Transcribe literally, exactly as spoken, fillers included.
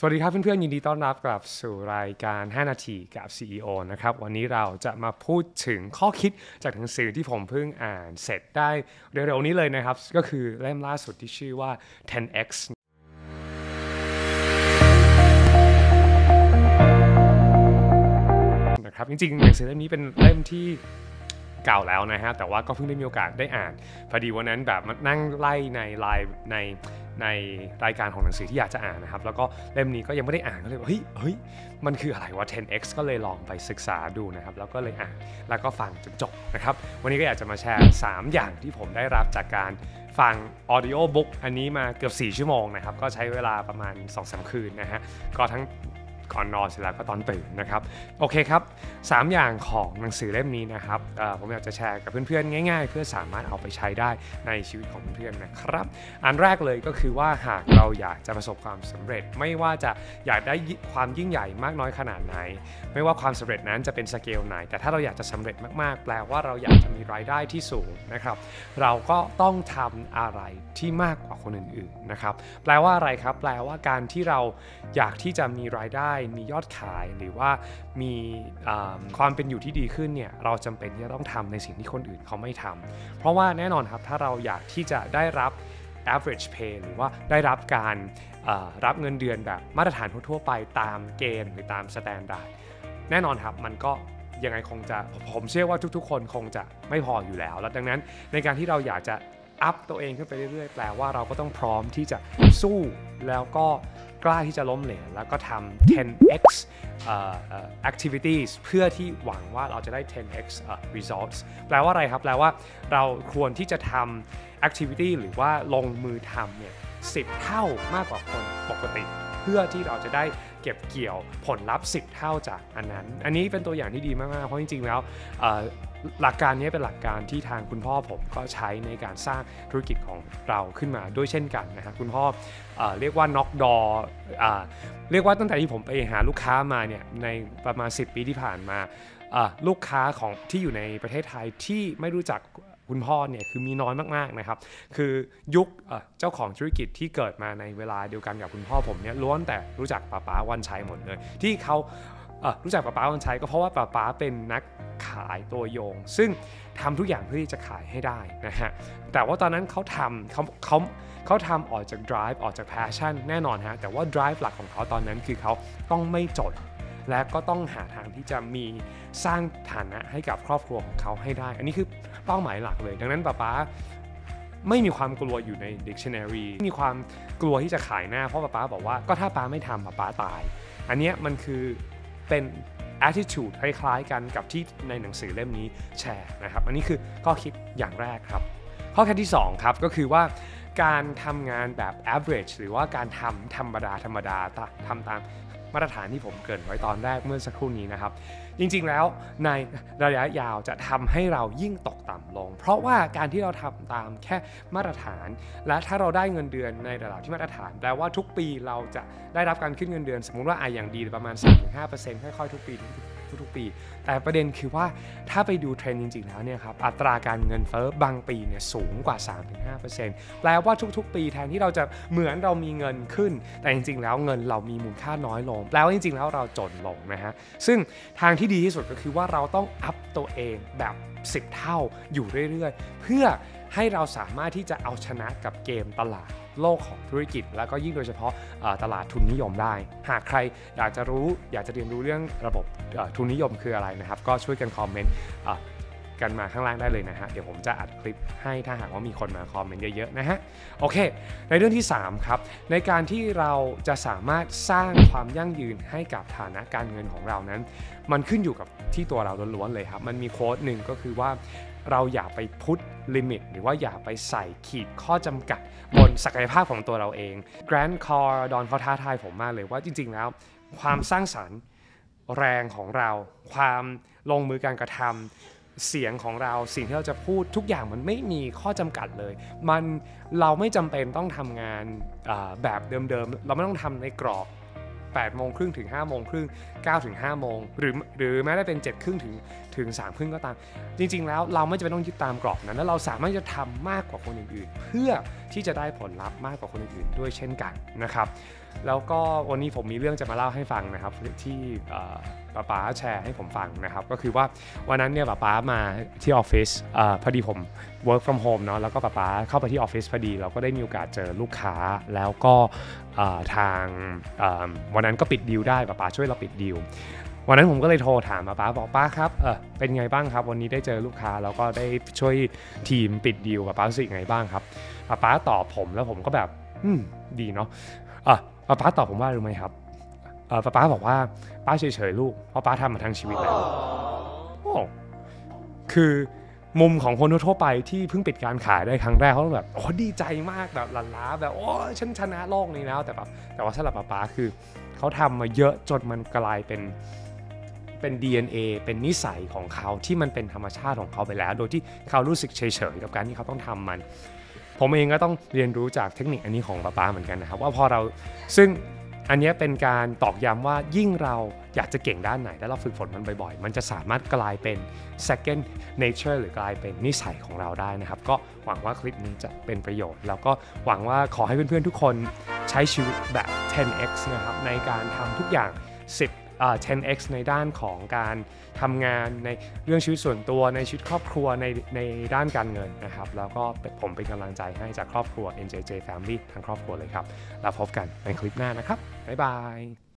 สวัสดีครับเพื่อนๆยินดีต้อนรับกลับสู่รายการห้านาทีกับ ซี อี โอ นะครับวันนี้เราจะมาพูดถึงข้อคิดจากหนังสือที่ผมเพิ่งอ่านเสร็จได้เร็วๆนี้เลยนะครับก็คือเล่มล่าสุดที่ชื่อว่า เท็น เอ็กซ์นะครับจริงๆหนังสือเล่มนี้เป็นเล่มที่เก่าแล้วนะฮะแต่ว่าก็เพิ่งได้มีโอกาสได้อ่านพอดีวันนั้นแบบนั่งไล่ในไลน์ในในรายการของหนังสือที่อยากจะอ่านนะครับแล้วก็เล่มนี้ก็ยังไม่ได้อ่านก็เลยเฮ้ยเฮ้ยมันคืออะไรวะ เท็น เอ็กซ์ ก็เลยลองไปศึกษาดูนะครับแล้วก็เลยอ่านแล้วก็ฟังจนจบนะครับวันนี้ก็อยากจะมาแชร์สามอย่างที่ผมได้รับจากการฟัง audio book อันนี้มาเกือบสี่ชั่วโมงนะครับก็ใช้เวลาประมาณ สองถึงสาม คืนนะฮะก็ทั้งก่อนนอนเสร็จแล้วก็ตอนตื่นนะครับโอเคครับสามอย่างของหนังสือเล่มนี้นะครับผมอยากจะแชร์กับเพื่อนๆง่ายๆเพื่อสามารถเอาไปใช้ได้ในชีวิตของเพื่อนๆนะครับอันแรกเลยก็คือว่าหากเราอยากจะประสบความสำเร็จไม่ว่าจะอยากได้ความยิ่งใหญ่มากน้อยขนาดไหนไม่ว่าความสำเร็จนั้นจะเป็นสเกลไหนแต่ถ้าเราอยากจะสำเร็จมากๆแปลว่าเราอยากจะมีรายได้ที่สูงนะครับเราก็ต้องทำอะไรที่มากกว่าคนอื่นๆนะครับแปลว่าอะไรครับแปลว่าการที่เราอยากที่จะมีรายได้มียอดขายหรือว่ามีความเป็นอยู่ที่ดีขึ้นเนี่ยเราจำเป็นที่จะต้องทำในสิ่งที่คนอื่นเขาไม่ทำเพราะว่าแน่นอนครับถ้าเราอยากที่จะได้รับ average pay หรือว่าได้รับการรับเงินเดือนแบบมาตรฐานทั่วไปตามเกณฑ์หรือตาม standard แน่นอนครับมันก็ยังไงคงจะผมเชื่อว่าทุกๆคนคงจะไม่พออยู่แล้วแล้วดังนั้นในการที่เราอยากจะอัพตัวเองขึ้นไปเรื่อยๆแปลว่าเราก็ต้องพร้อมที่จะสู้แล้วก็กล้าที่จะล้มเหลวแล้วก็ทำ เท็น เอ็กซ์ uh, uh, activities เพื่อที่หวังว่าเราจะได้ เท็น เอ็กซ์ uh, results แปลว่าอะไรครับแปลว่าเราควรที่จะทำ activity หรือว่าลงมือทำเนี่ยสิบเท่ามากกว่าคนปกติเพื่อที่เราจะได้เก็บเกี่ยวผลลัพธ์สิบเท่าจากอันนั้นอันนี้เป็นตัวอย่างที่ดีมากๆเพราะจริงๆแล้วหลักการนี้เป็นหลักการที่ทางคุณพ่อผมก็ใช้ในการสร้างธุรกิจของเราขึ้นมาด้วยเช่นกันนะฮะคุณพ่อเรียกว่าน็อกดอร์เรียกว่าตั้งแต่ที่ผมไปหาลูกค้ามาเนี่ยในประมาณสิบปีที่ผ่านมาลูกค้าของที่อยู่ในประเทศไทยที่ไม่รู้จักคุณพ่อเนี่ยคือมีน้อยมากๆนะครับคือยุคเจ้าของธุรกิจที่เกิดมาในเวลาเดียวกันกับคุณพ่อผมเนี่ยล้วนแต่รู้จักป๋าป๋าวันชัยหมดเลยที่เขารู้จักป๋าป๋าวันชัยก็เพราะว่าป๋าป๋าเป็นนักขายตัวโยงซึ่งทำทุกอย่างเพื่อที่จะขายให้ได้นะฮะแต่ว่าตอนนั้นเขาทำเขาเขาเขาทำออกจาก drive ออกจาก passion แน่นอนฮะแต่ว่า drive หลักของเขาตอนนั้นคือเขาต้องไม่จนและก็ต้องหาทางที่จะมีสร้างฐานะให้กับครอบครัวของเขาให้ได้อันนี้คือเป้าหมายหลักเลยดังนั้นป๊าป๊าไม่มีความกลัวอยู่ใน dictionary มีความกลัวที่จะขายหน้าเพราะป๊าป๊าบอกว่าก็ถ้าป๊าไม่ทำป๊าป๊าตายอันนี้มันคือเป็น attitude คล้ายๆกันกับที่ในหนังสือเล่มนี้แชร์นะครับอันนี้คือข้อคิดอย่างแรกครับข้อคิดที่สองครับก็คือว่าการทำงานแบบ average หรือว่าการทำธรรมดาธรรมดาทำตามมาตรฐานที่ผมเกริ่นไว้ตอนแรกเมื่อสักครู่นี้นะครับจริงๆแล้วในระยะยาวจะทำให้เรายิ่งตกต่ำลงเพราะว่าการที่เราทำตามแค่มาตรฐานและถ้าเราได้เงินเดือนในระดับที่มาตรฐานแปลว่าทุกปีเราจะได้รับการขึ้นเงินเดือนสมมุติว่าอย่างดีประมาณ สามถึงห้าเปอร์เซ็นต์ ค่อยๆทุกปีทุกๆปีแต่ประเด็นคือว่าถ้าไปดูเทรนด์จริงๆแล้วเนี่ยครับอัตราการเงินเฟ้อบางปีเนี่ยสูงกว่า สามถึงห้าเปอร์เซ็นต์ แปลว่าทุกๆปีแทนที่เราจะเหมือนเรามีเงินขึ้นแต่จริงๆแล้วเงินเรามีมูลค่าน้อยลงแปลว่าจริงๆแล้วเราจนลงนะฮะซึ่งทางที่ดีที่สุดก็คือว่าเราต้องอัพตัวเองแบบสิบเท่าอยู่เรื่อยๆเพื่อให้เราสามารถที่จะเอาชนะกับเกมตลาดโลกของธุรกิจแล้วก็ยิ่งโดยเฉพาะตลาดทุนนิยมได้หากใครอยากจะรู้อยากจะเรียนรู้เรื่องระบบทุนนิยมคืออะไรนะครับก็ช่วยกันคอมเมนต์กันมาข้างล่างได้เลยนะฮะเดี๋ยวผมจะอัดคลิปให้ถ้าหากว่ามีคนมาคอมเมนต์เยอะๆนะฮะโอเคในเรื่องที่สามครับในการที่เราจะสามารถสร้างความยั่งยืนให้กับฐานะการเงินของเรานั้นมันขึ้นอยู่กับที่ตัวเราล้วนๆเลยครับมันมีโค้ดหนึ่งก็คือว่าเราอย่าไปพุทลิมิตหรือว่าอย่าไปใส่ขีดข้อจำกัดบนศักยภาพของตัวเราเองแกรนด์คอร์ดอนเขาท้าทายผมมากเลยว่าจริงๆแล้วความสร้างสรรค์แรงของเราความลงมือการกระทำเสียงของเราสิ่งที่เราจะพูดทุกอย่างมันไม่มีข้อจำกัดเลยมันเราไม่จำเป็นต้องทำงานแบบเดิมๆเราไม่ต้องทำในกรอบแปดโมงครึ่งถึงห้าโมงครึ่งเก้าถึงห้าโมงหรือหรือแม้แต่เป็นเจ็ดครึ่งถึงถึงสามครึ่งก็ตามจริงๆแล้วเราไม่จำเป็นต้องยึดตามกรอบนั้นแล้วเราสามารถจะทำมากกว่าคนอื่นๆเพื่อที่จะได้ผลลัพธ์มากกว่าคนอื่นๆด้วยเช่นกันนะครับ แล้วก็วันนี้ผมมีเรื่องจะมาเล่าให้ฟังนะครับที่ป๊าป๊าแชร์ให้ผมฟังนะครับก็คือว่าวันนั้นเนี่ยป๊าป๊ามาที่ออฟฟิศพอดีผม work from home เนาะแล้วก็ป๊าป๊าเข้าไปที่ออฟฟิศพอดีเราก็ได้มีโอกาสเจอลูกค้าแล้วก็ทางวันนั้นก็ปิดดีลได้ป๊าป๊าช่วยเราปิดดีลวันนั้นผมก็เลยโทรถามป๊าบอกป๊าครับเออเป็นไงบ้างครับวันนี้ได้เจอลูกค้าแล้วก็ได้ช่วยทีมปิดดีลป๊ารู้สึกไงบ้างครับป๊าตอบผมแล้วผมก็แบบอืมดีเนาะอ่ะป๊าป๊าตอบผมว่ารู้ไหมครับเออป๊าป๊าบอกว่าป๊าเฉยๆลูกเพราะป๊าทำมาทั้งชีวิตแล้วโอ้คือมุมของคนทั่วไปที่เพิ่งปิดการขายได้ครั้งแรกเขาแบบโอ้ดีใจมากแบบลั่นล้าแบบโอ้ฉันชนะโลกนี้แล้วแต่แบบแต่ว่าสำหรับป๊าป๊าคือเขาทำมาเยอะจนมันกลายเป็นเป็น ดี เอ็น เอ เป็นนิสัยของเขาที่มันเป็นธรรมชาติของเขาไปแล้วโดยที่เขารู้สึกเฉยๆกับการที่เขาต้องทำมันผมเองก็ต้องเรียนรู้จากเทคนิคอันนี้ของป๊าป๊าเหมือนกันนะครับว่าพอเราซึ่งอันนี้เป็นการตอกย้ำว่ายิ่งเราอยากจะเก่งด้านไหนแล้วเราฝึกฝนมันบ่อยๆมันจะสามารถกลายเป็น second nature หรือกลายเป็นนิสัยของเราได้นะครับก็หวังว่าคลิปนี้จะเป็นประโยชน์แล้วก็หวังว่าขอให้เพื่อนๆทุกคนใช้ชีวิตแบบ เท็นเอ็กซ์ นะครับในการทำทุกอย่าง สิบอ่า เท็นเอ็กซ์ ในด้านของการทำงานในเรื่องชีวิตส่วนตัวในชีวิตครอบครัวในในด้านการเงินนะครับแล้วก็ผมเป็นกำลังใจให้จากครอบครัว เอ็น เจ เจ Family ทั้งครอบครัวเลยครับเราพบกันในคลิปหน้านะครับบ๊ายบาย